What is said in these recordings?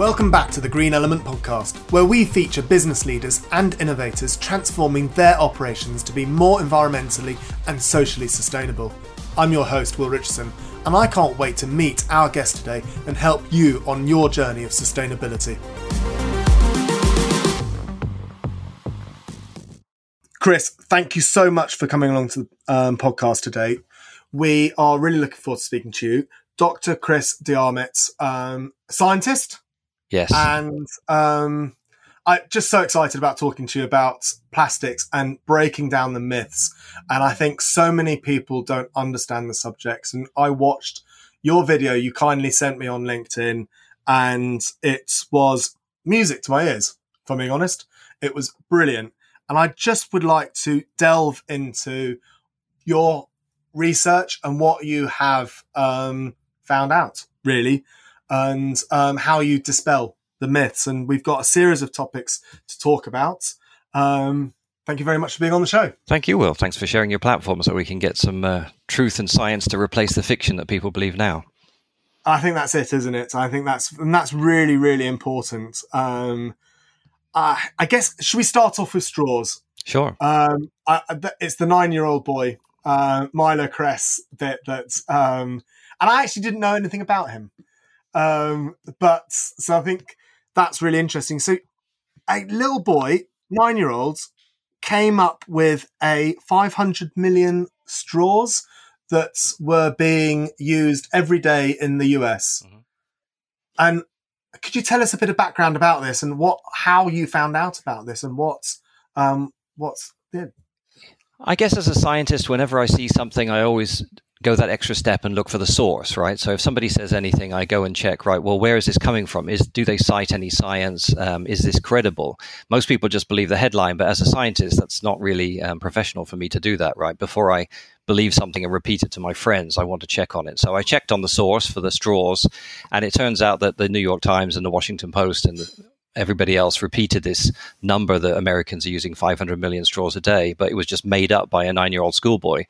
Welcome back to the Green Element Podcast, where we feature business leaders and innovators transforming their operations to be more environmentally and socially sustainable. I'm your host, Will Richardson, and I can't wait to meet our guest today and help you on your journey of sustainability. Chris, thank you so much for coming along to the podcast today. We are really looking forward to speaking to you. Dr. Chris DeArmitt, scientist. Yes. And I'm just so excited about talking to you about plastics and breaking down the myths. And I think so many people don't understand the subjects. And I watched your video you kindly sent me on LinkedIn, and it was music to my ears, if I'm being honest. It was brilliant. And I just would like to delve into your research and what you have found out, really, and how you dispel the myths. And we've got a series of topics to talk about. Thank you very much for being on the show. Thank you, Will. Thanks for sharing your platform so we can get some truth and science to replace the fiction that people believe now. I think that's it, isn't it? I think that's really, really important. I guess, should we start off with straws? Sure. It's the 9-year-old boy, Milo Cress, and I actually didn't know anything about him. So I think that's really interesting. So a little boy, 9-year-olds, came up with a 500 million straws that were being used every day in the US. Mm-hmm. And could you tell us a bit of background about this and how you found out about this and what's did? I guess as a scientist, whenever I see something, I always go that extra step and look for the source, right? So if somebody says anything, I go and check, right, well, where is this coming from? Do they cite any science? Is this credible? Most people just believe the headline, but as a scientist, that's not really professional for me to do that, right? Before I believe something and repeat it to my friends, I want to check on it. So I checked on the source for the straws, and it turns out that the New York Times and the Washington Post and everybody else repeated this number that Americans are using 500 million straws a day, but it was just made up by a 9-year-old schoolboy.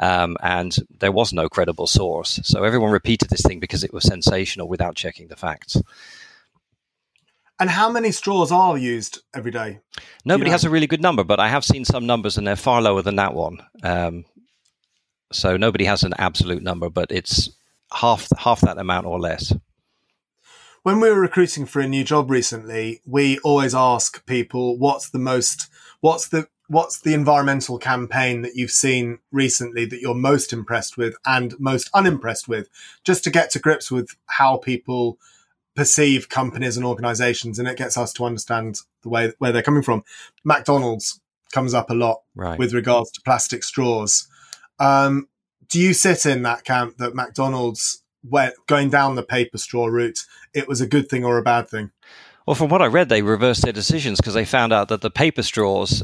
And there was no credible source. So everyone repeated this thing because it was sensational without checking the facts. And how many straws are used every day? Nobody has a really good number, but I have seen some numbers and they're far lower than that one. So nobody has an absolute number, but it's half that amount or less. When we were recruiting for a new job recently, we always ask people what's the environmental campaign that you've seen recently that you're most impressed with and most unimpressed with, just to get to grips with how people perceive companies and organizations, and it gets us to understand where they're coming from. McDonald's comes up a lot, right, with regards to plastic straws. Do you sit in that camp that McDonald's, where going down the paper straw route, it was a good thing or a bad thing? Well, from what I read, they reversed their decisions because they found out that the paper straws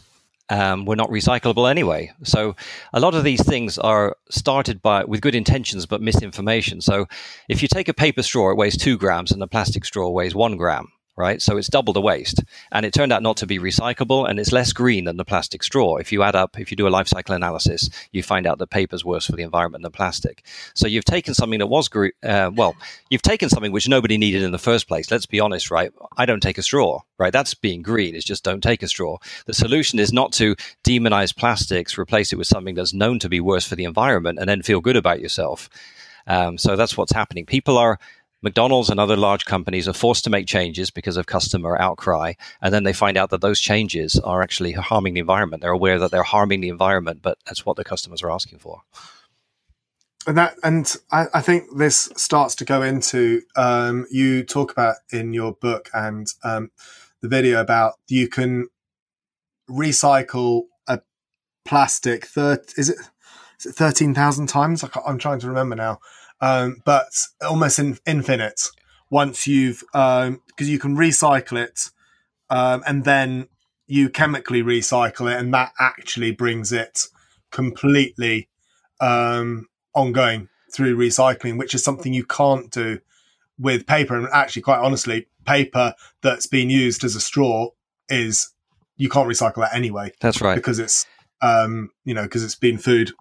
were not recyclable anyway. So a lot of these things are started with good intentions but misinformation. So if you take a paper straw, it weighs 2 grams and a plastic straw weighs 1 gram. Right? So it's double the waste. And it turned out not to be recyclable, and it's less green than the plastic straw. If you do a life cycle analysis, you find out that paper's worse for the environment than plastic. So you've taken something that was you've taken something which nobody needed in the first place. Let's be honest, right? I don't take a straw, right? That's being green. It's just don't take a straw. The solution is not to demonize plastics, replace it with something that's known to be worse for the environment, and then feel good about yourself. So that's what's happening. McDonald's and other large companies are forced to make changes because of customer outcry, and then they find out that those changes are actually harming the environment. They're aware that they're harming the environment, but that's what the customers are asking for. And I think this starts to go into, you talk about in your book and the video about you can recycle a plastic, is it 13,000 times? I'm trying to remember now. But almost infinite once you've, because you can recycle it, and then you chemically recycle it, and that actually brings it completely ongoing through recycling, which is something you can't do with paper. And actually, quite honestly, paper that's been used as a straw you can't recycle that anyway. That's right. Because it's you know, because it's been food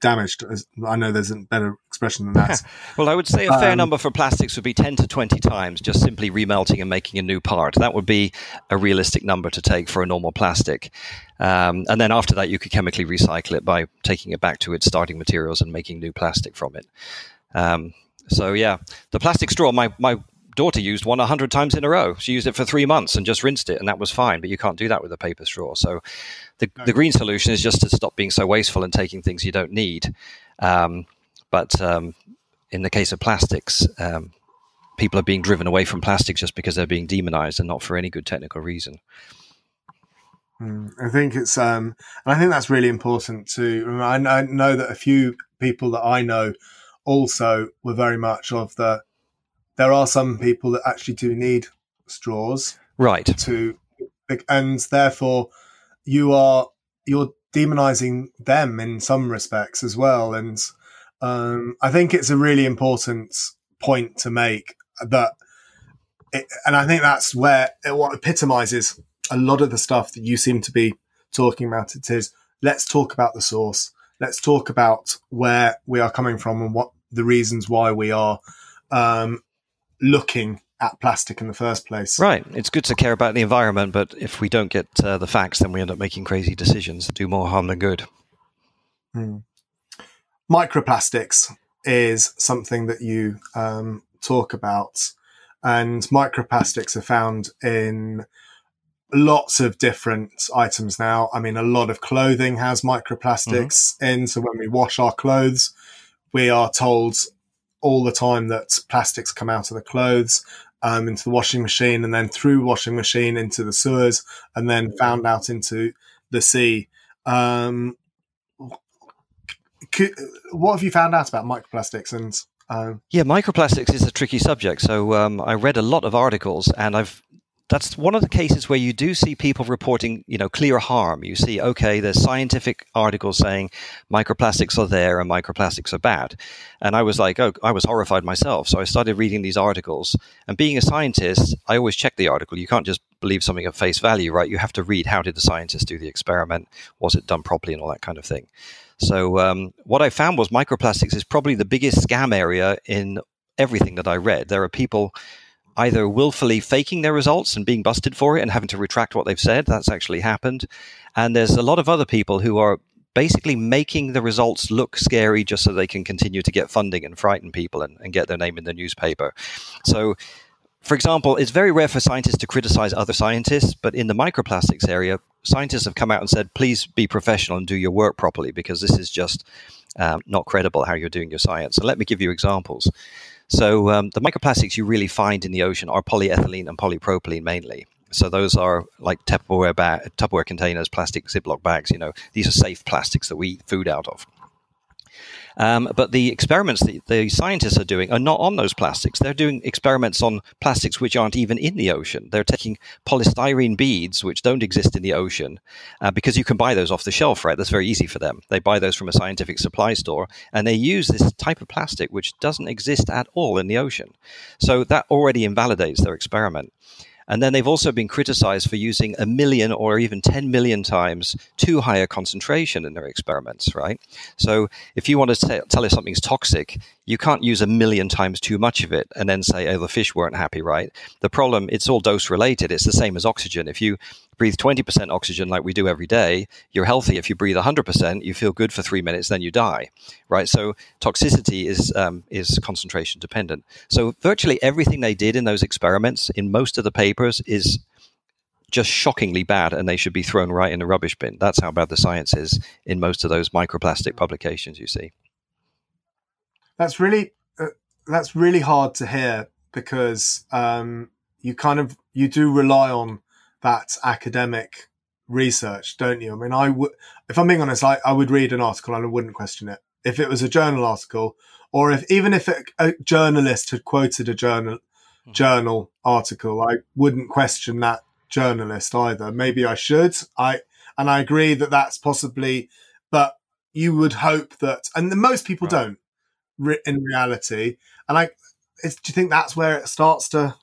damaged. I know there's a better expression than that. Well, I would say a fair number for plastics would be 10 to 20 times just simply remelting and making a new part. That would be a realistic number to take for a normal plastic. And then after that, you could chemically recycle it by taking it back to its starting materials and making new plastic from it. So, yeah, the plastic straw, my daughter used one 100 times in a row. She used it for 3 months and just rinsed it, and that was fine, but you can't do that with a paper straw. So the green solution is just to stop being so wasteful and taking things you don't need. But in the case of plastics, people are being driven away from plastics just because they're being demonized and not for any good technical reason. I think it's, and I think that's really important to, I know that a few people that I know also were very much of the, there are some people that actually do need straws, right? And therefore, you're demonizing them in some respects as well. And I think it's a really important point to make that, and I think that's where what epitomizes a lot of the stuff that you seem to be talking about. It is, let's talk about the source. Let's talk about where we are coming from and what the reasons why we are. Looking at plastic in the first place. Right. It's good to care about the environment, but if we don't get the facts, then we end up making crazy decisions that do more harm than good. Microplastics is something that you talk about, and microplastics are found in lots of different items now. I mean, a lot of clothing has microplastics in, so when we wash our clothes, we are told all the time that plastics come out of the clothes into the washing machine, and then through washing machine into the sewers, and then found out into the sea. What have you found out about microplastics? And yeah, microplastics is a tricky subject. So I read a lot of articles, and that's one of the cases where you do see people reporting, you know, clear harm. You see, okay, there's scientific articles saying microplastics are there and microplastics are bad. And I was like, oh, I was horrified myself. So I started reading these articles. And being a scientist, I always check the article. You can't just believe something at face value, right? You have to read, how did the scientist do the experiment? Was it done properly and all that kind of thing? So what I found was microplastics is probably the biggest scam area in everything that I read. There are people either willfully faking their results and being busted for it and having to retract what they've said. That's actually happened. And there's a lot of other people who are basically making the results look scary just so they can continue to get funding and frighten people and get their name in the newspaper. So, for example, it's very rare for scientists to criticize other scientists, but in the microplastics area, scientists have come out and said, please be professional and do your work properly, because this is just not credible how you're doing your science. So let me give you examples. So the microplastics you really find in the ocean are polyethylene and polypropylene mainly. So those are like Tupperware containers, plastic Ziploc bags, you know, these are safe plastics that we eat food out of. But the experiments that the scientists are doing are not on those plastics. They're doing experiments on plastics which aren't even in the ocean. They're taking polystyrene beads, which don't exist in the ocean, because you can buy those off the shelf, right? That's very easy for them. They buy those from a scientific supply store, and they use this type of plastic which doesn't exist at all in the ocean. So that already invalidates their experiment. And then they've also been criticized for using 1 million or even 10 million times too high a concentration in their experiments, right? So if you want to tell us something's toxic, you can't use 1 million times too much of it and then say, oh, the fish weren't happy, right? The problem, it's all dose related. It's the same as oxygen. If you breathe 20% oxygen like we do every day, you're healthy. If you breathe 100%, you feel good for 3 minutes, then you die, right? So toxicity is concentration dependent. So virtually everything they did in those experiments, in most of the papers, is just shockingly bad, and they should be thrown right in a rubbish bin. That's how bad the science is in most of those microplastic publications you see. That's really hard to hear, because you do rely on that academic research, don't you? I mean, if I'm being honest, I would read an article and I wouldn't question it. If it was a journal article, or if a journalist had quoted a journal article, I wouldn't question that journalist either. Maybe I should. I agree that that's possibly, but you would hope that, and most people right. don't in reality. And do you think that's where it starts to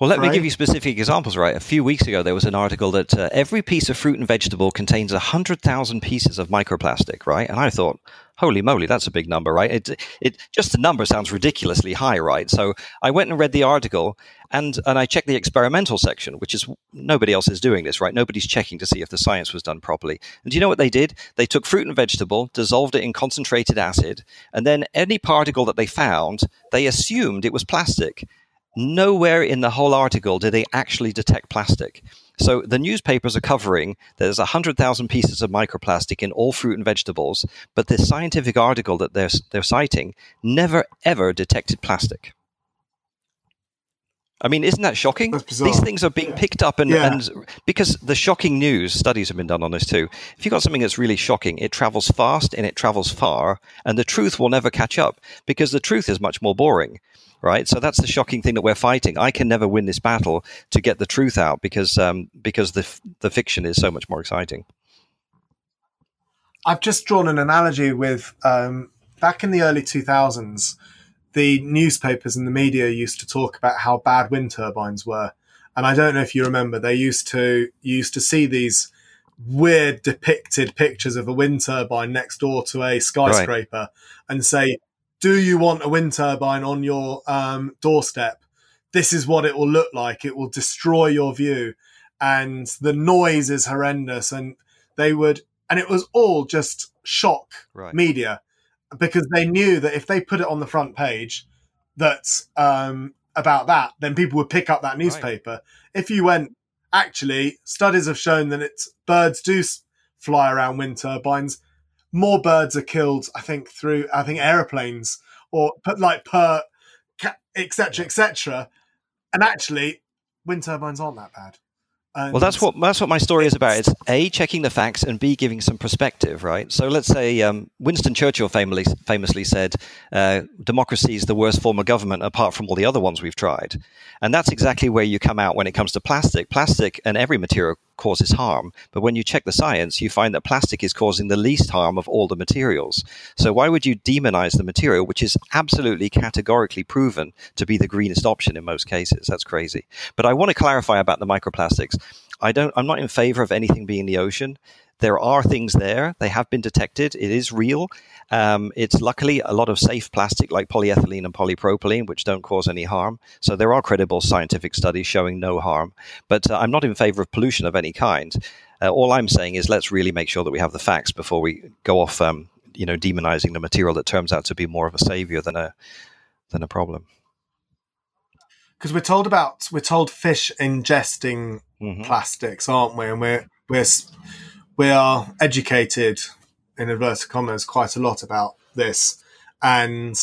Well, let me give you specific examples, right? A few weeks ago, there was an article that every piece of fruit and vegetable contains 100,000 pieces of microplastic, right? And I thought, holy moly, that's a big number, right? It just the number sounds ridiculously high, right? So I went and read the article, and I checked the experimental section, which is nobody else is doing this, right? Nobody's checking to see if the science was done properly. And do you know what they did? They took fruit and vegetable, dissolved it in concentrated acid, and then any particle that they found, they assumed it was plastic. Nowhere in the whole article did they actually detect plastic. So the newspapers are covering there's 100,000 pieces of microplastic in all fruit and vegetables, but this scientific article that they're citing never, ever detected plastic. I mean, isn't that shocking? These things are being picked up and because the shocking news, studies have been done on this too. If you've got something that's really shocking, it travels fast and it travels far, and the truth will never catch up because the truth is much more boring. Right, so that's the shocking thing that we're fighting. I can never win this battle to get the truth out because the fiction is so much more exciting. I've just drawn an analogy with back in the early 2000s, the newspapers and the media used to talk about how bad wind turbines were, and I don't know if you remember, they used to see these weird depicted pictures of a wind turbine next door to a skyscraper and say, do you want a wind turbine on your doorstep? This is what it will look like. It will destroy your view. And the noise is horrendous. And they would, and it was all just shock media, because they knew that if they put it on the front page that about that, then people would pick up that newspaper. Right. If you went, actually, studies have shown that it's birds do fly around wind turbines. More birds are killed, I think, through aeroplanes or etc. And actually, wind turbines aren't that bad. And well, that's what my story is about. It's A, checking the facts, and B, giving some perspective, right? So let's say Winston Churchill famously said, democracy is the worst form of government apart from all the other ones we've tried. And that's exactly where you come out when it comes to plastic. Plastic and every material causes harm. But when you check the science, you find that plastic is causing the least harm of all the materials. So why would you demonize the material, which is absolutely categorically proven to be the greenest option in most cases? That's crazy. But I want to clarify about the microplastics. I'm not in favor of anything being in the ocean. There are things there. They have been detected. It is real. It's luckily a lot of safe plastic like polyethylene and polypropylene, which don't cause any harm. So there are credible scientific studies showing no harm. But I'm not in favor of pollution of any kind. All I'm saying is let's really make sure that we have the facts before we go off, demonizing the material that turns out to be more of a savior than a problem. Because we're told fish ingesting plastics, aren't we? And we are educated, in inverted commas, quite a lot about this. And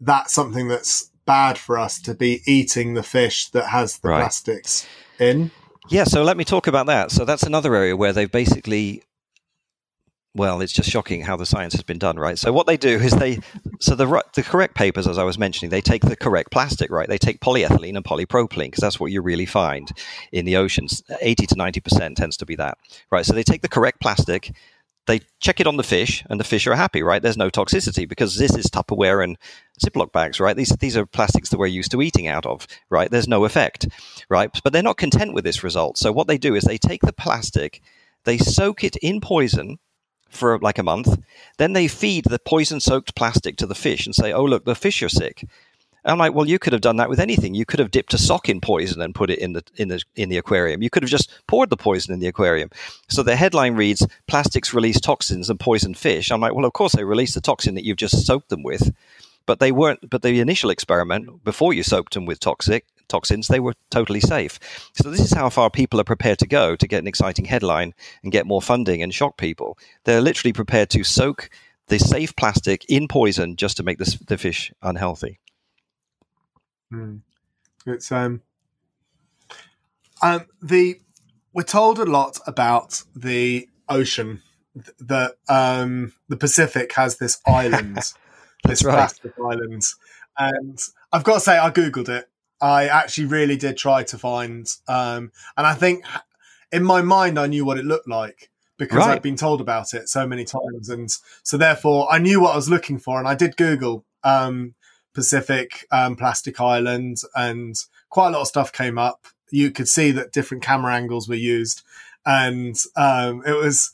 that's something that's bad for us, to be eating the fish that has the plastics in. Yeah, so let me talk about that. So that's another area where they've basically... Well, it's just shocking how the science has been done, right? So what they do is the correct papers, as I was mentioning, they take the correct plastic, right? They take polyethylene and polypropylene, because that's what you really find in the oceans. 80 to 90% tends to be that, right? So they take the correct plastic, they check it on the fish, and the fish are happy, right? There's no toxicity, because this is Tupperware and Ziploc bags, right? These are plastics that we're used to eating out of, right? There's no effect, right? But they're not content with this result. So what they do is they take the plastic, they soak it in poison for like a month, then they feed the poison-soaked plastic to the fish and say, oh, look, the fish are sick. I'm like, well, you could have done that with anything. You could have dipped a sock in poison and put it in the aquarium. You could have just poured the poison in the aquarium. So the headline reads, plastics release toxins and poison fish. I'm like, well, of course they release the toxin that you've just soaked them with, but the initial experiment before you soaked them with toxins, they were totally safe. So this is how far people are prepared to go to get an exciting headline and get more funding and shock people. They're literally prepared to soak the safe plastic in poison just to make the fish unhealthy. It's we're told a lot about the ocean, that the Pacific has this island, this plastic island, and I've got to say I googled it. I actually really did try to find, and I think in my mind I knew what it looked like because I'd been told about it so many times, and so therefore I knew what I was looking for, and I did Google Pacific plastic island, and quite a lot of stuff came up. You could see that different camera angles were used, and it was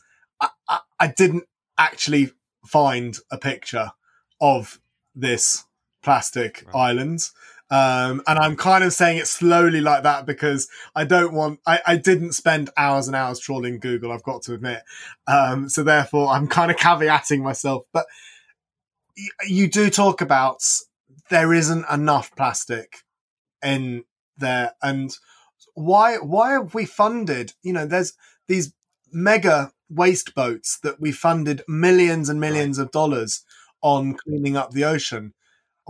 I didn't actually find a picture of this plastic island. And I'm kind of saying it slowly like that because I don't want, I didn't spend hours and hours trawling Google, I've got to admit. So therefore I'm kind of caveating myself, but you do talk about there isn't enough plastic in there. And why have we funded, you know, there's these mega waste boats that we funded millions and millions of dollars on cleaning up the ocean.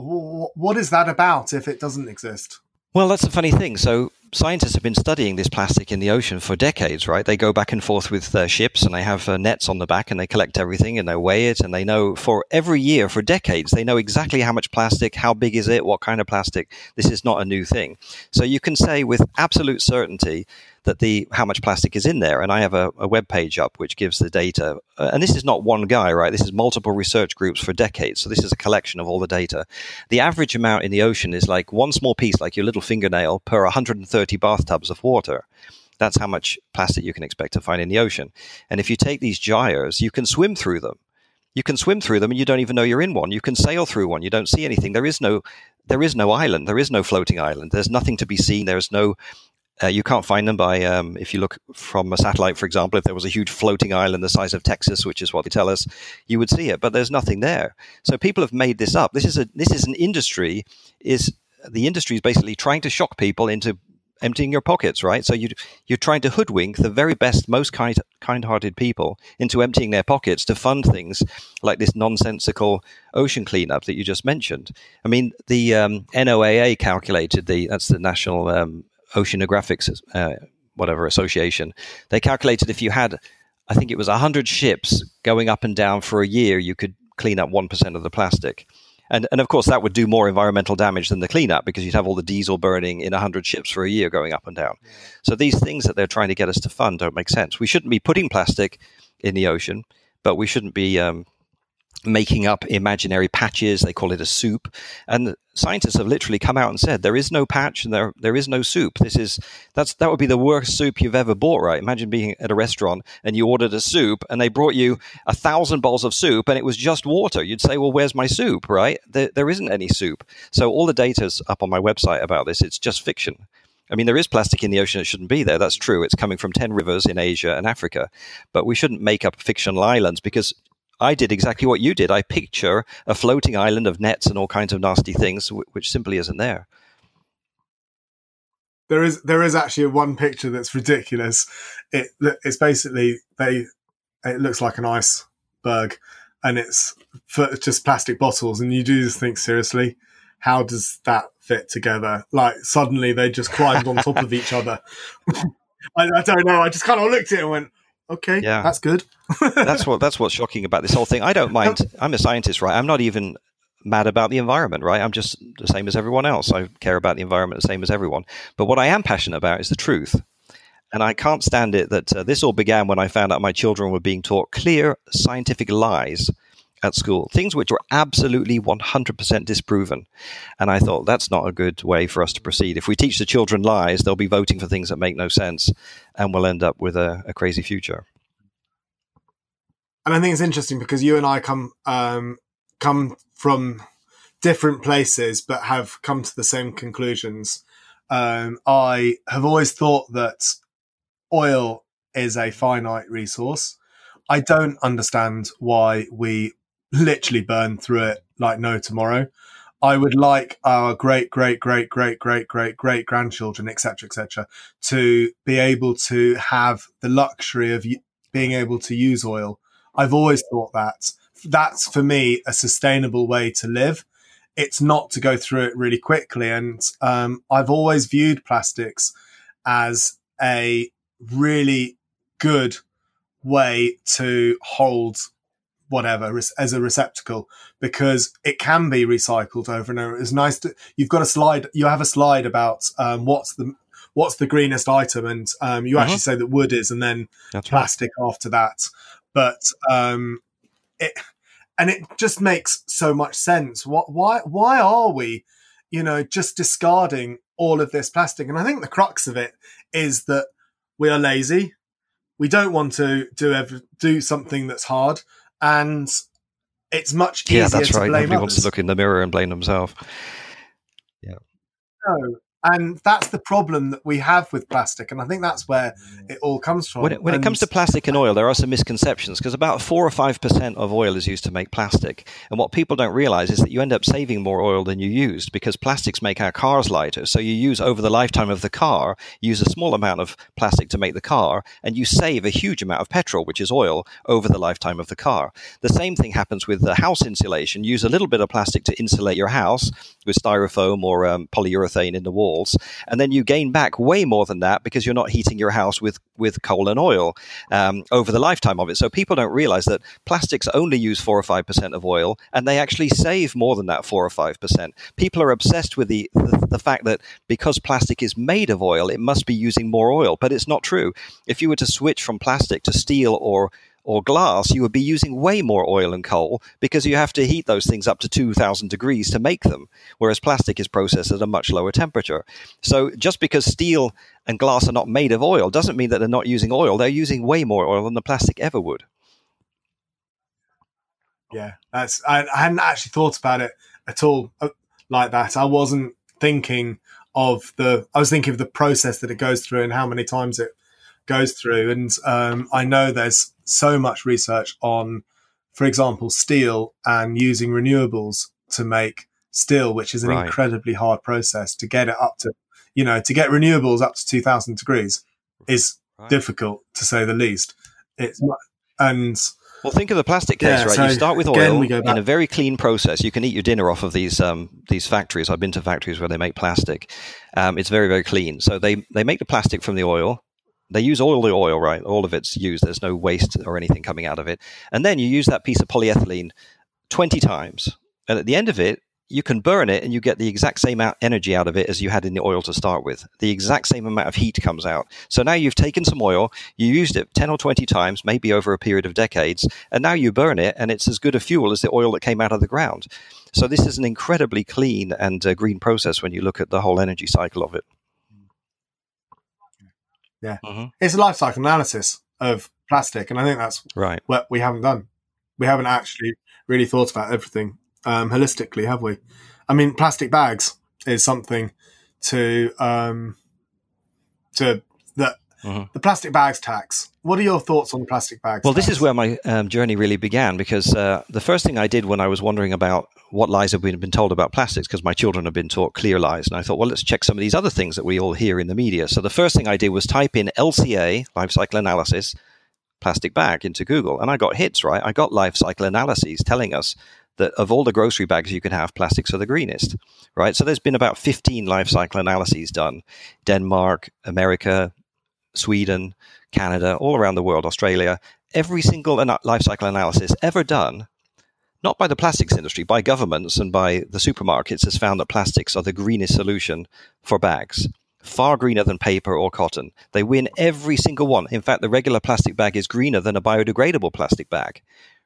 What is that about if it doesn't exist? Well, that's a funny thing. So scientists have been studying this plastic in the ocean for decades, right? They go back and forth with ships, and they have nets on the back, and they collect everything and they weigh it. And they know for every year, for decades, they know exactly how much plastic, how big is it, what kind of plastic. This is not a new thing. So you can say with absolute certainty that how much plastic is in there. And I have a web page up which gives the data. And this is not one guy, right? This is multiple research groups for decades. So this is a collection of all the data. The average amount in the ocean is like one small piece, like your little fingernail, per 130 bathtubs of water. That's how much plastic you can expect to find in the ocean. And if you take these gyres, you can swim through them. You can swim through them and you don't even know you're in one. You can sail through one. You don't see anything. There is no island. There is no floating island. There's nothing to be seen. There is no... you can't find them by, if you look from a satellite, for example, if there was a huge floating island the size of Texas, which is what they tell us, you would see it, but there's nothing there. So people have made this up. The industry is basically trying to shock people into emptying your pockets, right? So you're trying to hoodwink the very best, most kind-hearted people into emptying their pockets to fund things like this nonsensical ocean cleanup that you just mentioned. I mean, the NOAA calculated that's the National Oceanographics association, they calculated if you had, I think it was 100 ships going up and down for a year, you could clean up 1% of the plastic. And of course, that would do more environmental damage than the cleanup because you'd have all the diesel burning in 100 ships for a year going up and down. So these things that they're trying to get us to fund don't make sense. We shouldn't be putting plastic in the ocean, but we shouldn't be making up imaginary patches. They call it a soup. And scientists have literally come out and said there is no patch and there is no soup. That would be the worst soup you've ever bought, right? Imagine being at a restaurant and you ordered a soup and they brought you 1,000 bowls of soup and it was just water. You'd say, well, where's my soup, right? There isn't any soup. So all the data's up on my website about this. It's just fiction. I mean, there is plastic in the ocean that shouldn't be there. That's true. It's coming from 10 rivers in Asia and Africa. But we shouldn't make up fictional islands because I did exactly what you did. I picture a floating island of nets and all kinds of nasty things, which simply isn't there. There is actually one picture that's ridiculous. It's basically it looks like an iceberg, and it's just plastic bottles. And you do just think, seriously, how does that fit together? Like suddenly they just climbed on top of each other. I don't know. I just kind of looked at it and went, okay, yeah. That's good. That's what's shocking about this whole thing. I don't mind. I'm a scientist, right? I'm not even mad about the environment, right? I'm just the same as everyone else. I care about the environment the same as everyone. But what I am passionate about is the truth. And I can't stand it that this all began when I found out my children were being taught clear scientific lies at school, things which were absolutely 100% disproven. And I thought, that's not a good way for us to proceed. If we teach the children lies, they'll be voting for things that make no sense, and we'll end up with a crazy future. And I think it's interesting because you and I come from different places, but have come to the same conclusions. I have always thought that oil is a finite resource. I don't understand why we literally burn through it like no tomorrow. I would like our great, great, great, great, great, great, great grandchildren, et cetera, to be able to have the luxury of being able to use oil. I've always thought that. That's, for me, a sustainable way to live. It's not to go through it really quickly. And I've always viewed plastics as a really good way to hold whatever as a receptacle, because it can be recycled over and over. It's nice to you have a slide about what's the greenest item, and you actually say that wood is, and then that's plastic right after that. But And it just makes so much sense. Why are we, just discarding all of this plastic? And I think the crux of it is that we are lazy. We don't want to do something that's hard, and it's much easier to blame others. Nobody wants to look in the mirror and blame themselves. Yeah. No, and that's the problem that we have with plastic, and I think that's where it all comes from. When it comes to plastic and oil, there are some misconceptions, because about 4 or 5% of oil is used to make plastic. And what people don't realize is that you end up saving more oil than you used, because plastics make our cars lighter. So you use, over the lifetime of the car, use a small amount of plastic to make the car, and you save a huge amount of petrol, which is oil, over the lifetime of the car. The same thing happens with the house insulation. Use a little bit of plastic to insulate your house with styrofoam or polyurethane in the wall. And then you gain back way more than that, because you're not heating your house with coal and oil over the lifetime of it. So people don't realize that plastics only use 4 or 5% of oil, and they actually save more than that 4 or 5%. People are obsessed with the fact that because plastic is made of oil, it must be using more oil, but it's not true. If you were to switch from plastic to steel or glass, you would be using way more oil and coal, because you have to heat those things up to 2,000 degrees to make them, whereas plastic is processed at a much lower temperature. So just because steel and glass are not made of oil doesn't mean that they're not using oil. They're using way more oil than the plastic ever would. Yeah, I hadn't actually thought about it at all like that. I wasn't thinking of the process that it goes through and how many times it goes through. And I know there's so much research on, for example, steel and using renewables to make steel, which is an incredibly hard process to get it up to, to get renewables up to 2000 degrees is difficult, to say the least. Well, think of the plastic case, right? So you start with oil in a very clean process. You can eat your dinner off of these factories. I've been to factories where they make plastic. It's very, very clean. So they make the plastic from the oil. They use all the oil, right? All of it's used. There's no waste or anything coming out of it. And then you use that piece of polyethylene 20 times. And at the end of it, you can burn it and you get the exact same energy out of it as you had in the oil to start with. The exact same amount of heat comes out. So now you've taken some oil, you used it 10 or 20 times, maybe over a period of decades, and now you burn it and it's as good a fuel as the oil that came out of the ground. So this is an incredibly clean and green process when you look at the whole energy cycle of it. Yeah, It's a life cycle analysis of plastic, and I think that's what we haven't done. We haven't actually really thought about everything holistically, have we? I mean, plastic bags is something the plastic bags tax. What are your thoughts on the plastic bags? Well, this is where my journey really began, because the first thing I did when I was wondering about what lies have been told about plastics, because my children have been taught clear lies, and I thought, well, let's check some of these other things that we all hear in the media. So the first thing I did was type in LCA, life cycle analysis, plastic bag into Google, and I got hits, right? I got life cycle analyses telling us that of all the grocery bags you can have, plastics are the greenest, right? So there's been about 15 life cycle analyses done. Denmark, America, Sweden, Canada, all around the world, Australia, every single life cycle analysis ever done, not by the plastics industry, by governments and by the supermarkets, has found that plastics are the greenest solution for bags, far greener than paper or cotton. They win every single one. In fact, the regular plastic bag is greener than a biodegradable plastic bag,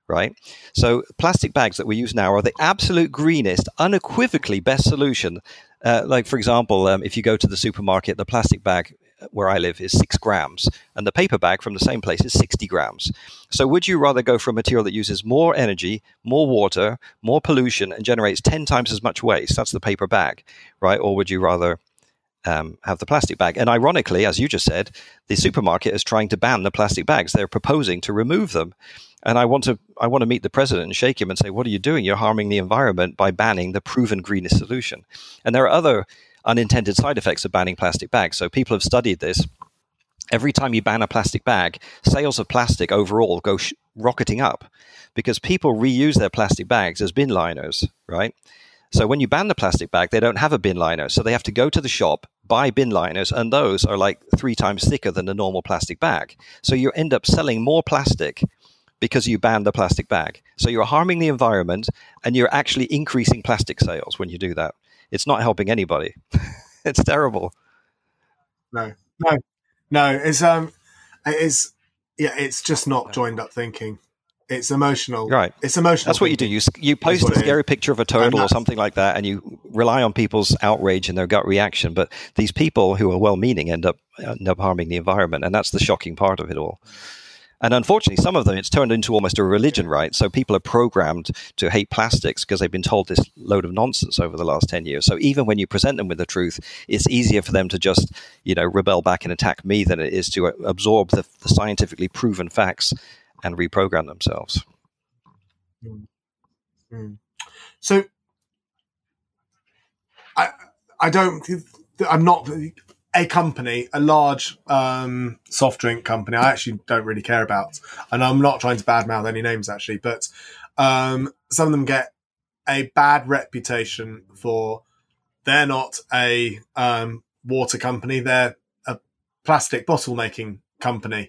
right? So plastic bags that we use now are the absolute greenest, unequivocally best solution. Like, for example, if you go to the supermarket, the plastic bag where I live is 6 grams, and the paper bag from the same place is 60 grams. So would you rather go for a material that uses more energy, more water, more pollution, and generates 10 times as much waste? That's the paper bag, right? Or would you rather have the plastic bag? And ironically, as you just said, the supermarket is trying to ban the plastic bags. They're proposing to remove them. And I want to meet the president and shake him and say, what are you doing? You're harming the environment by banning the proven greenest solution. And there are other unintended side effects of banning plastic bags. So people have studied this. Every time you ban a plastic bag, sales of plastic overall go rocketing up, because people reuse their plastic bags as bin liners, right? So when you ban the plastic bag, they don't have a bin liner. So they have to go to the shop, buy bin liners, and those are like 3 times thicker than a normal plastic bag. So you end up selling more plastic because you ban the plastic bag. So you're harming the environment, and you're actually increasing plastic sales when you do that. It's not helping anybody. It's terrible. No. It's just not joined up thinking. It's emotional. Right. It's emotional. That's what you do. You post a scary picture of a turtle or something like that, and you rely on people's outrage and their gut reaction. But these people who are well-meaning end up harming the environment, and that's the shocking part of it all. And unfortunately, some of them, it's turned into almost a religion, right? So people are programmed to hate plastics because they've been told this load of nonsense over the last 10 years. So even when you present them with the truth, it's easier for them to just, rebel back and attack me than it is to absorb the scientifically proven facts and reprogram themselves. So I'm not a company, a large soft drink company. I actually don't really care about, and I'm not trying to badmouth any names actually, but some of them get a bad reputation for they're not a water company, they're a plastic bottle making company.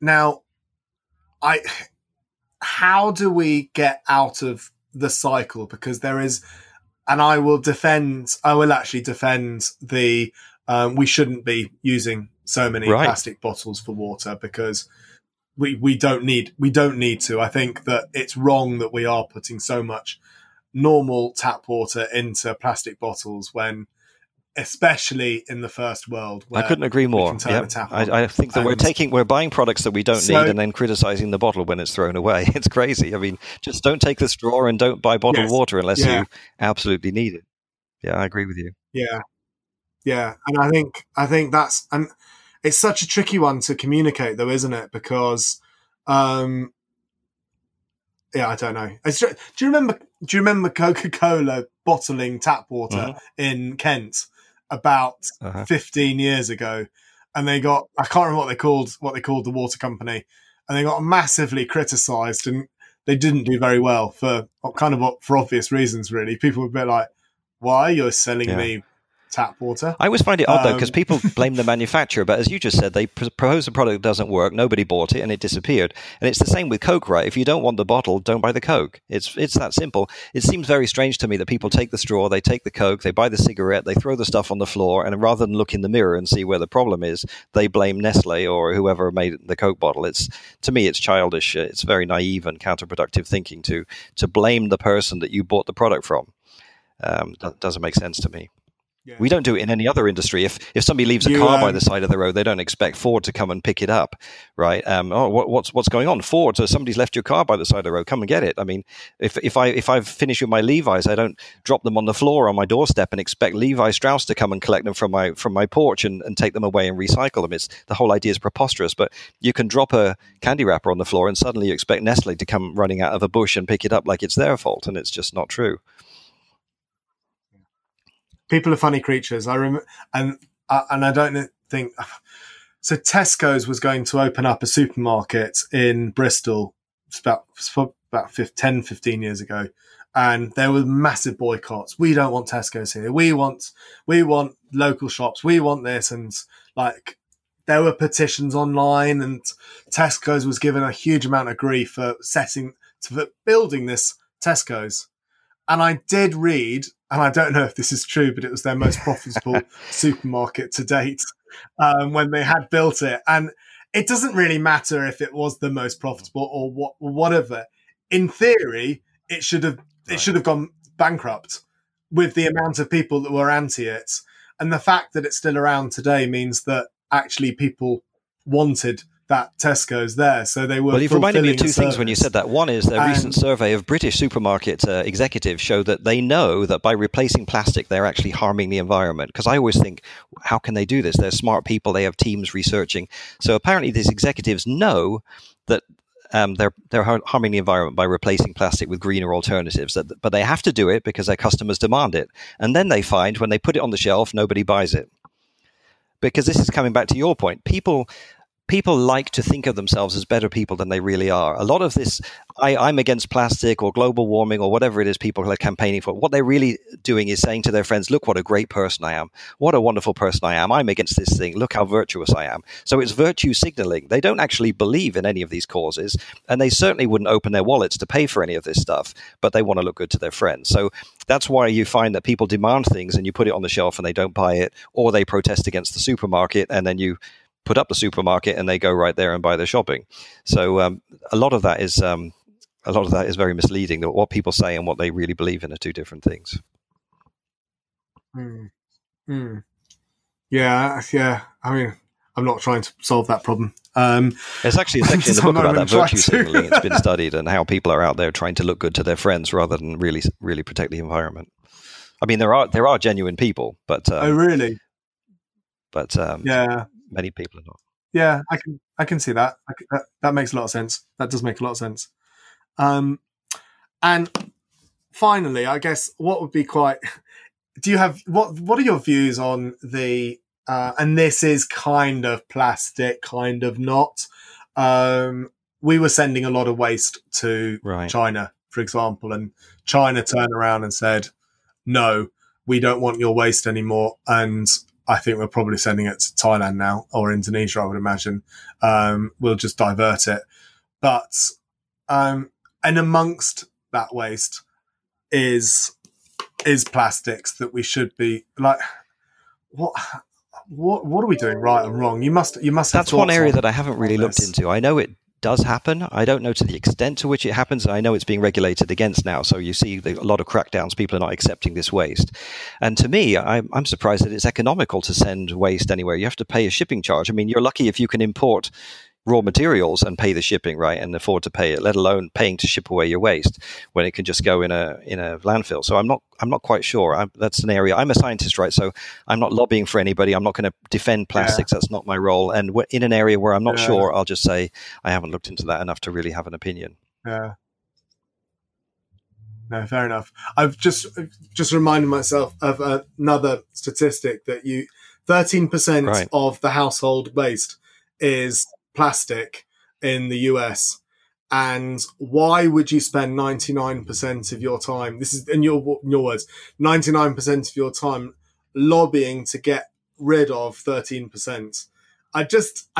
Now, how do we get out of the cycle? Because there is, and I will actually defend the, we shouldn't be using so many plastic bottles for water because we don't need to. I think that it's wrong that we are putting so much normal tap water into plastic bottles when, especially in the first world. I couldn't agree more. Yep. I think that we're buying products that we don't need and then criticizing the bottle when it's thrown away. It's crazy. I mean, just don't take the straw and don't buy bottled water unless you absolutely need it. Yeah, I agree with you. Yeah. Yeah. And I think that's, and it's such a tricky one to communicate though, isn't it? Because, I don't know. Do you remember Coca-Cola bottling tap water in Kent? About 15 years ago, and they got, I can't remember what they called the water company, and they got massively criticised, and they didn't do very well for obvious reasons really. People were a bit like, why you're selling me tap water? I always find it odd though, because people blame the manufacturer, but as you just said, they propose a product that doesn't work, nobody bought it, and it disappeared. And it's the same with Coke, right? If you don't want the bottle, don't buy the Coke. It's that simple. It seems very strange to me that people take the straw, they take the Coke, they buy the cigarette, they throw the stuff on the floor, and rather than look in the mirror and see where the problem is, they blame Nestle or whoever made the Coke bottle. To me it's childish. It's very naive and counterproductive thinking to blame the person that you bought the product from. That doesn't make sense to me. Yeah. We don't do it in any other industry. If somebody leaves a car by the side of the road, they don't expect Ford to come and pick it up, right? What's going on, Ford? So somebody's left your car by the side of the road. Come and get it. I mean, if I finish with my Levi's, I don't drop them on the floor on my doorstep and expect Levi Strauss to come and collect them from my porch and take them away and recycle them. It's the whole idea is preposterous. But you can drop a candy wrapper on the floor and suddenly you expect Nestle to come running out of a bush and pick it up like it's their fault, and it's just not true. People are funny creatures. I remember, and I don't think so. Tesco's was going to open up a supermarket in Bristol about 10, 15 years ago, and there were massive boycotts. We don't want Tesco's here. We want local shops. We want this, and like there were petitions online, and Tesco's was given a huge amount of grief for building this Tesco's. And I did read, and I don't know if this is true, but it was their most profitable supermarket to date when they had built it. And it doesn't really matter if it was the most profitable or whatever. In theory, it should have gone bankrupt with the amount of people that were anti it. And the fact that it's still around today means that actually people wanted that Tesco's there, so they were. Well, you've reminded me of two things when you said that. One is their recent survey of British supermarket executives showed that they know that by replacing plastic, they're actually harming the environment. Because I always think, how can they do this? They're smart people. They have teams researching. So apparently, these executives know that they're harming the environment by replacing plastic with greener alternatives. But they have to do it because their customers demand it. And then they find when they put it on the shelf, nobody buys it. Because this is coming back to your point, People like to think of themselves as better people than they really are. A lot of this, I'm against plastic or global warming or whatever it is people are campaigning for. What they're really doing is saying to their friends, look what a great person I am. What a wonderful person I am. I'm against this thing. Look how virtuous I am. So it's virtue signaling. They don't actually believe in any of these causes, and they certainly wouldn't open their wallets to pay for any of this stuff, but they want to look good to their friends. So that's why you find that people demand things and you put it on the shelf and they don't buy it, or they protest against the supermarket and then you put up the supermarket and they go right there and buy their shopping. So a lot of that is very misleading. That what people say and what they really believe in are two different things. Mm. Mm. Yeah. I mean, I'm not trying to solve that problem. There's actually a section in the book about that virtue signaling. It's been studied and how people are out there trying to look good to their friends rather than really, really protect the environment. I mean, there are genuine people, but oh really? But many people are not. Yeah, I can see that. That makes a lot of sense. That does make a lot of sense. And finally, I guess what would be quite. Do you have what are your views on the and this is kind of plastic, kind of not. We were sending a lot of waste to China, for example, and China turned around and said, no, we don't want your waste anymore. And I think we're probably sending it to Thailand now or Indonesia, I would imagine. We'll just divert it. But and amongst that waste is plastics that we should be like, what are we doing right and wrong? You must. That's one area that I haven't really looked into. I know it does happen. I don't know to the extent to which it happens. I know it's being regulated against now. So you see a lot of crackdowns. People are not accepting this waste. And to me, I'm surprised that it's economical to send waste anywhere. You have to pay a shipping charge. I mean, you're lucky if you can import raw materials and pay the shipping, right, and afford to pay it, let alone paying to ship away your waste when it can just go in a landfill. So I'm not quite sure. That's an area. I'm a scientist, right? So I'm not lobbying for anybody. I'm not going to defend plastics. Yeah. That's not my role. And in an area where I'm not sure, I'll just say I haven't looked into that enough to really have an opinion. Yeah. No, fair enough. I've just reminded myself of another statistic that 13% of the household waste is plastic in the US. And why would you spend 99% of your time, this is in your words, 99% of your time lobbying to get rid of 13%? I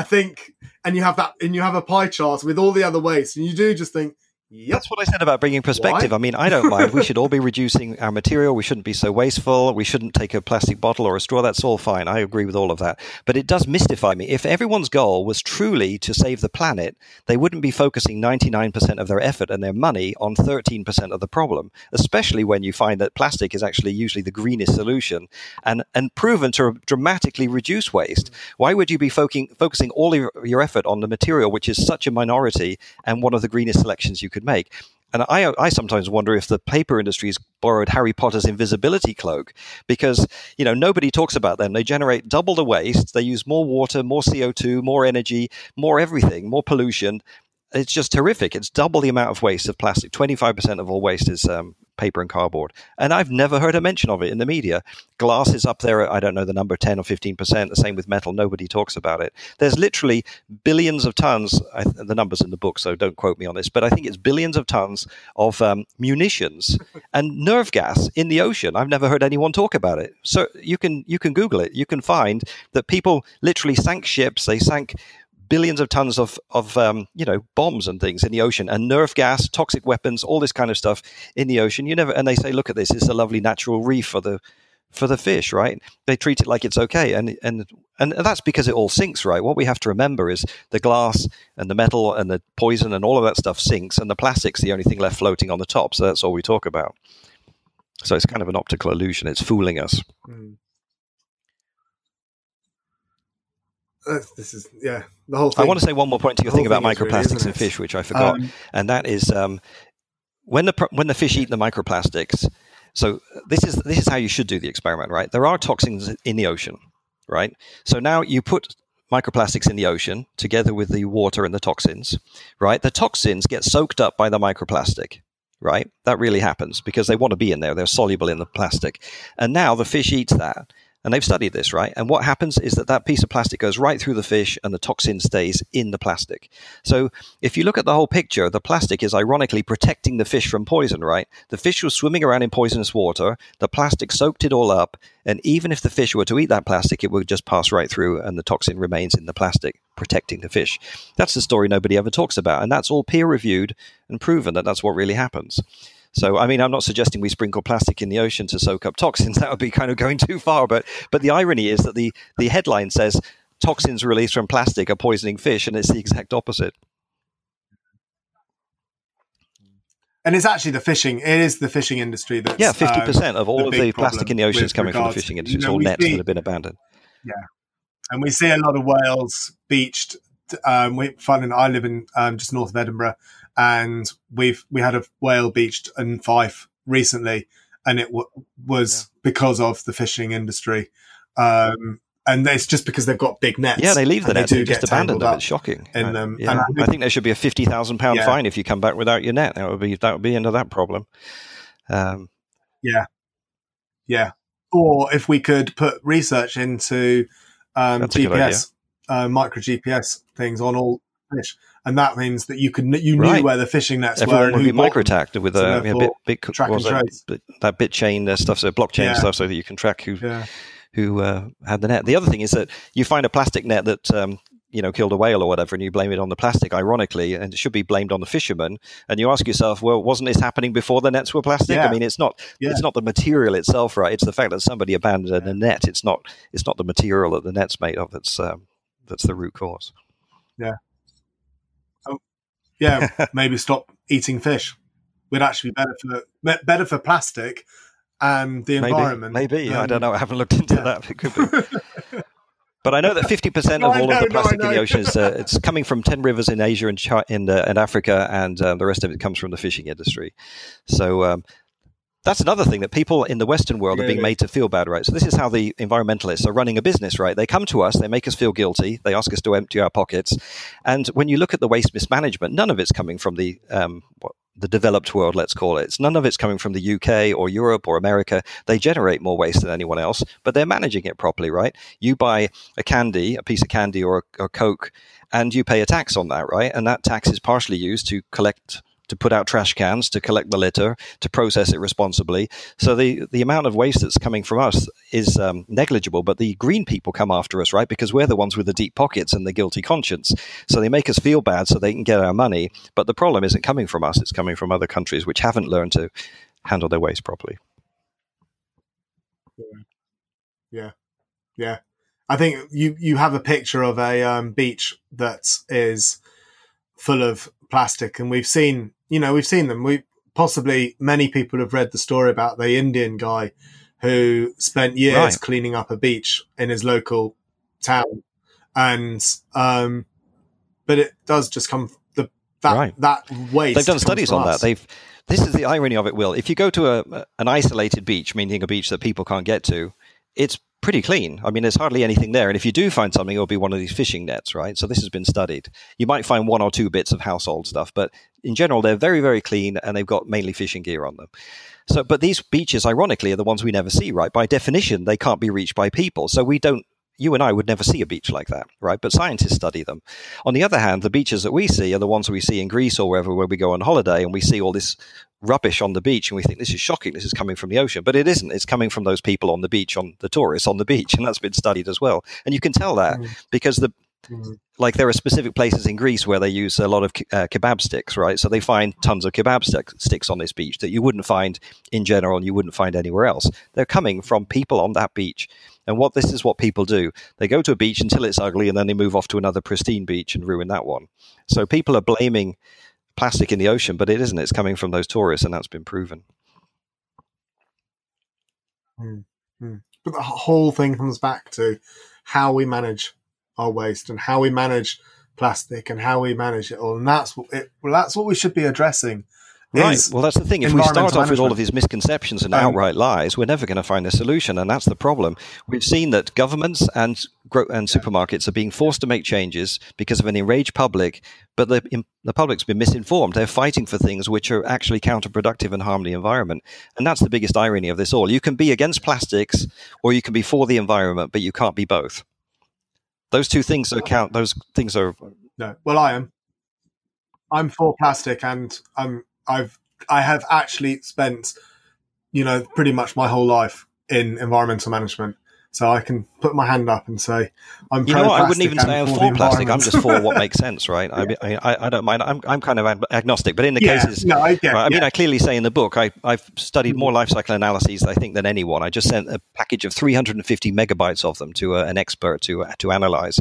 think, and you have that, and you have a pie chart with all the other waste, and you do just think, yep. That's what I said about bringing perspective. Why? I mean, I don't mind. We should all be reducing our material. We shouldn't be so wasteful. We shouldn't take a plastic bottle or a straw. That's all fine. I agree with all of that. But it does mystify me. If everyone's goal was truly to save the planet, they wouldn't be focusing 99% of their effort and their money on 13% of the problem, especially when you find that plastic is actually usually the greenest solution and proven to dramatically reduce waste. Why would you be focusing all your effort on the material, which is such a minority and one of the greenest selections you could make? And I sometimes wonder if the paper industry's borrowed Harry Potter's invisibility cloak, because nobody talks about them. They generate double the waste. They use more water, more CO2, more energy, more everything, more pollution. It's just terrific. It's double the amount of waste of plastic. 25% of all waste is paper and cardboard. And I've never heard a mention of it in the media. Glass is up there at, I don't know, the number 10 or 15%. The same with metal. Nobody talks about it. There's literally billions of tons. The number's in the book, so don't quote me on this. But I think it's billions of tons of munitions and nerve gas in the ocean. I've never heard anyone talk about it. So you can Google it. You can find that people literally sank ships. They sank billions of tons of bombs and things in the ocean, and nerve gas, toxic weapons, all this kind of stuff in the ocean. And they say, look at this, it's a lovely natural reef for the fish, right? They treat it like it's okay, and that's because it all sinks, right? What we have to remember is the glass and the metal and the poison and all of that stuff sinks, and the plastic's the only thing left floating on the top. So that's all we talk about. So it's kind of an optical illusion. It's fooling us. Mm. This is the whole thing. I want to say one more point to your thing about microplastics and fish, which I forgot, and that is when the fish eat the microplastics. So this is how you should do the experiment, right? There are toxins in the ocean, right? So now you put microplastics in the ocean together with the water and the toxins, right? The toxins get soaked up by the microplastic. Right? That really happens because they want to be in there. They're soluble in the plastic, and now the fish eats that. And they've studied this, right? And what happens is that piece of plastic goes right through the fish and the toxin stays in the plastic. So if you look at the whole picture, the plastic is ironically protecting the fish from poison, right? The fish was swimming around in poisonous water. The plastic soaked it all up. And even if the fish were to eat that plastic, it would just pass right through and the toxin remains in the plastic, protecting the fish. That's the story nobody ever talks about. And that's all peer-reviewed and proven that that's what really happens. So, I mean, I'm not suggesting we sprinkle plastic in the ocean to soak up toxins. That would be kind of going too far. But the irony is that the headline says toxins released from plastic are poisoning fish, and it's the exact opposite. And it's actually the fishing. It is the fishing industry that's 50% of all of the plastic in the ocean is coming from the fishing industry. It's all nets that have been abandoned. Yeah, and we see a lot of whales beached. I live in just north of Edinburgh, and we had a whale beached in Fife recently, and it was because of the fishing industry. And it's just because they've got big nets. Yeah, they leave the nets. They just abandon them. It's shocking. I think there should be a £50,000 fine if you come back without your net. That would be end of that problem. Or if we could put research into GPS, micro GPS things on all fish, and that means that you knew where the fishing nets were. Everyone would be microtagged with blockchain stuff, so that you can track who had the net. The other thing is that you find a plastic net that killed a whale or whatever, and you blame it on the plastic, ironically, and it should be blamed on the fisherman. And you ask yourself, well, wasn't this happening before the nets were plastic? Yeah. I mean, it's not the material itself, right? It's the fact that somebody abandoned a net. It's not the material that the net's made of that's the root cause. Yeah. Oh, yeah. Maybe stop eating fish. We'd actually be better for plastic. The environment. Maybe. I don't know. I haven't looked into that. It could be. But I know that 50% of the plastic in the ocean is it's coming from 10 rivers in Asia and Africa, and the rest of it comes from the fishing industry. So that's another thing that people in the Western world are being made to feel bad, right? So this is how the environmentalists are running a business, right? They come to us, they make us feel guilty, they ask us to empty our pockets. And when you look at the waste mismanagement, none of it's coming from the developed world, let's call it. None of it's coming from the UK or Europe or America. They generate more waste than anyone else, but they're managing it properly, right? You buy a piece of candy or a Coke, and you pay a tax on that, right? And that tax is partially used to put out trash cans, to collect the litter, to process it responsibly. So the amount of waste that's coming from us is negligible, but the green people come after us, right? Because we're the ones with the deep pockets and the guilty conscience. So they make us feel bad so they can get our money, but the problem isn't coming from us, it's coming from other countries which haven't learned to handle their waste properly. Yeah. I think you have a picture of a beach that is full of plastic, and we've seen them. Many people have read the story about the Indian guy who spent years cleaning up a beach in his local town, and but it does just come that waste. They've done studies on that. This is the irony of it, Will. If you go to an isolated beach, meaning a beach that people can't get to, it's pretty clean. I mean, there's hardly anything there. And if you do find something, it'll be one of these fishing nets, right? So this has been studied. You might find one or two bits of household stuff, but in general, they're very, very clean, and they've got mainly fishing gear on them. So, but these beaches, ironically, are the ones we never see, right? By definition, they can't be reached by people. So you and I would never see a beach like that, right? But scientists study them. On the other hand, the beaches that we see are the ones we see in Greece or wherever, where we go on holiday, and we see all this rubbish on the beach, and we think this is shocking, this is coming from the ocean, but it isn't. It's coming from those people on the beach, on the tourists on the beach, and that's been studied as well. And you can tell that because like there are specific places in Greece where they use a lot of kebab sticks, right? So they find tons of kebab sticks on this beach that you wouldn't find in general, and you wouldn't find anywhere else. They're coming from people on that beach. And this is what people do. They go to a beach until it's ugly, and then they move off to another pristine beach and ruin that one. So people are blaming plastic in the ocean, but it isn't. It's coming from those tourists, and that's been proven. But the whole thing comes back to how we manage our waste and how we manage plastic and how we manage it all, and that's what we should be addressing. Right. Well, that's the thing. If we start off with all of these misconceptions and outright lies, we're never going to find a solution, and that's the problem. We've seen that governments and supermarkets are being forced to make changes because of an enraged public, but the public's been misinformed. They're fighting for things which are actually counterproductive and harm the environment, and that's the biggest irony of this all. You can be against plastics or you can be for the environment, but you can't be both. Those two things are... No. Well, I am. I'm for plastic, and I have actually spent, pretty much my whole life in environmental management, So I can put my hand up and say, "I'm pro-plastic." You know what? I wouldn't even say I'm for plastic. I'm just for what makes sense, right? Yeah. I mean, I don't mind. I'm kind of agnostic, but in the cases, I clearly say in the book, I've studied more life cycle analyses, I think, than anyone. I just sent a package of 350 megabytes of them to an expert to analyze,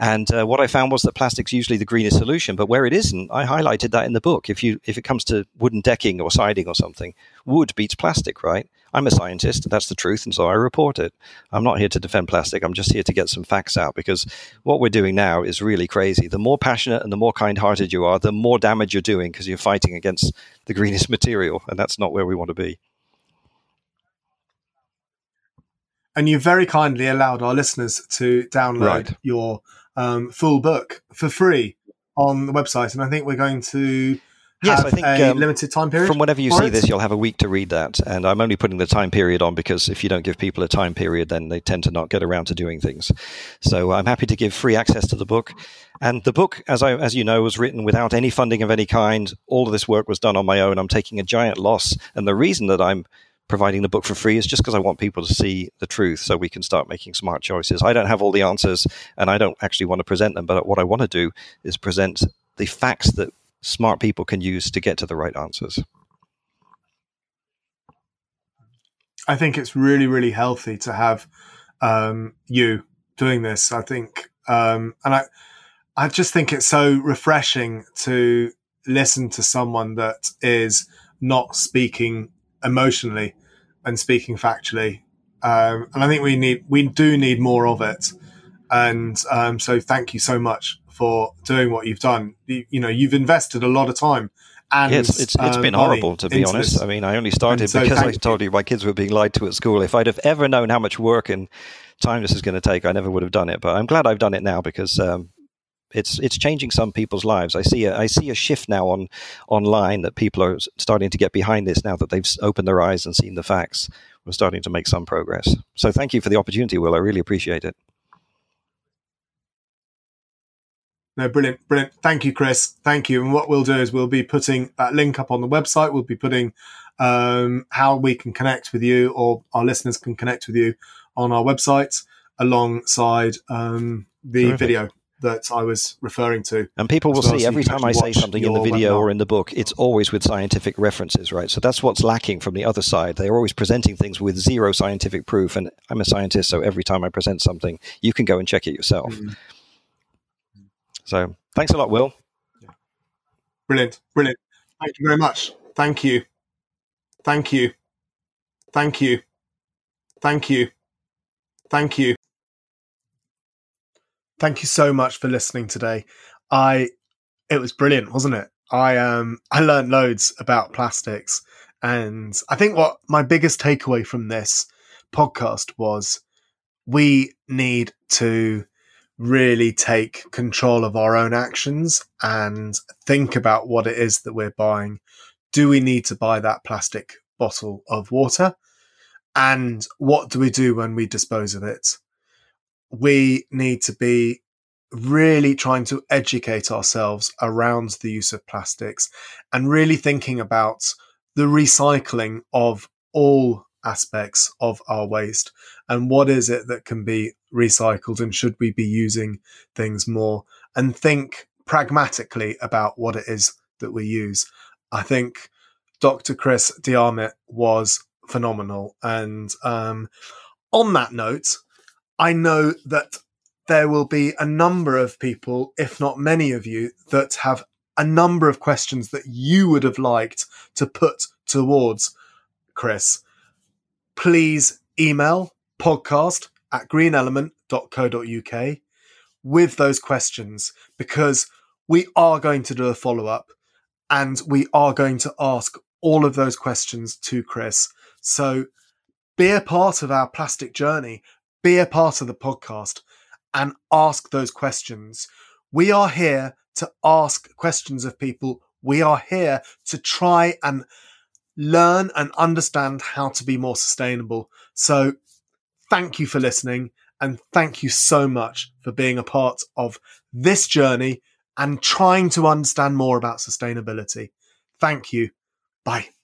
and what I found was that plastic's usually the greenest solution. But where it isn't, I highlighted that in the book. If it comes to wooden decking or siding or something, wood beats plastic, right? I'm a scientist. That's the truth, and so I report it. I'm not here to defend plastic. I'm just here to get some facts out, because what we're doing now is really crazy. The more passionate and the more kind-hearted you are, the more damage you're doing, because you're fighting against the greenest material, and that's not where we want to be. And you very kindly allowed our listeners to download your full book for free on the website, and I think we're going to... Yes, I think a limited time period. From whenever you see this, you'll have a week to read that. And I'm only putting the time period on because if you don't give people a time period, then they tend to not get around to doing things. So I'm happy to give free access to the book. And the book, as you know, was written without any funding of any kind. All of this work was done on my own. I'm taking a giant loss. And the reason that I'm providing the book for free is just because I want people to see the truth so we can start making smart choices. I don't have all the answers, and I don't actually want to present them. But what I want to do is present the facts that smart people can use to get to the right answers. I think it's really, really healthy to have you doing this. I think, and I just think it's so refreshing to listen to someone that is not speaking emotionally and speaking factually. And I think we do need more of it. And so thank you so much for doing what you've done. You've invested a lot of time, and it's been horrible, to be honest. I mean, I only started because I told you my kids were being lied to at school. If I'd have ever known how much work and time this is going to take, I never would have done it. But I'm glad I've done it now, because it's changing some people's lives. I see a shift now online that people are starting to get behind this now that they've opened their eyes and seen the facts. We're starting to make some progress. So thank you for the opportunity, Will. I really appreciate it. No, brilliant. Thank you, Chris. Thank you. And what we'll do is we'll be putting that link up on the website. We'll be putting how we can connect with you, or our listeners can connect with you, on our website alongside the Terrific. Video that I was referring to. And people will see every time I say something in the video or in the book, it's always with scientific references, right? So that's what's lacking from the other side. They're always presenting things with zero scientific proof. And I'm a scientist, so every time I present something, you can go and check it yourself. Mm-hmm. So thanks a lot, Will. Brilliant. Thank you very much. Thank you. Thank you so much for listening today. It was brilliant, wasn't it? I learned loads about plastics, and I think what my biggest takeaway from this podcast was we need to really take control of our own actions and think about what it is that we're buying. Do we need to buy that plastic bottle of water? And what do we do when we dispose of it? We need to be really trying to educate ourselves around the use of plastics and really thinking about the recycling of all aspects of our waste, and what is it that can be recycled, and should we be using things more, and think pragmatically about what it is that we use. I think Dr. Chris DeArmitt was phenomenal, and on that note, I know that there will be a number of people, if not many of you, that have a number of questions that you would have liked to put towards Chris. Please email podcast@greenelement.co.uk with those questions, because we are going to do a follow-up, and we are going to ask all of those questions to Chris. So be a part of our plastic journey, be a part of the podcast, and ask those questions. We are here to ask questions of people. We are here to try and learn and understand how to be more sustainable. So thank you for listening, and thank you so much for being a part of this journey and trying to understand more about sustainability. Thank you. Bye.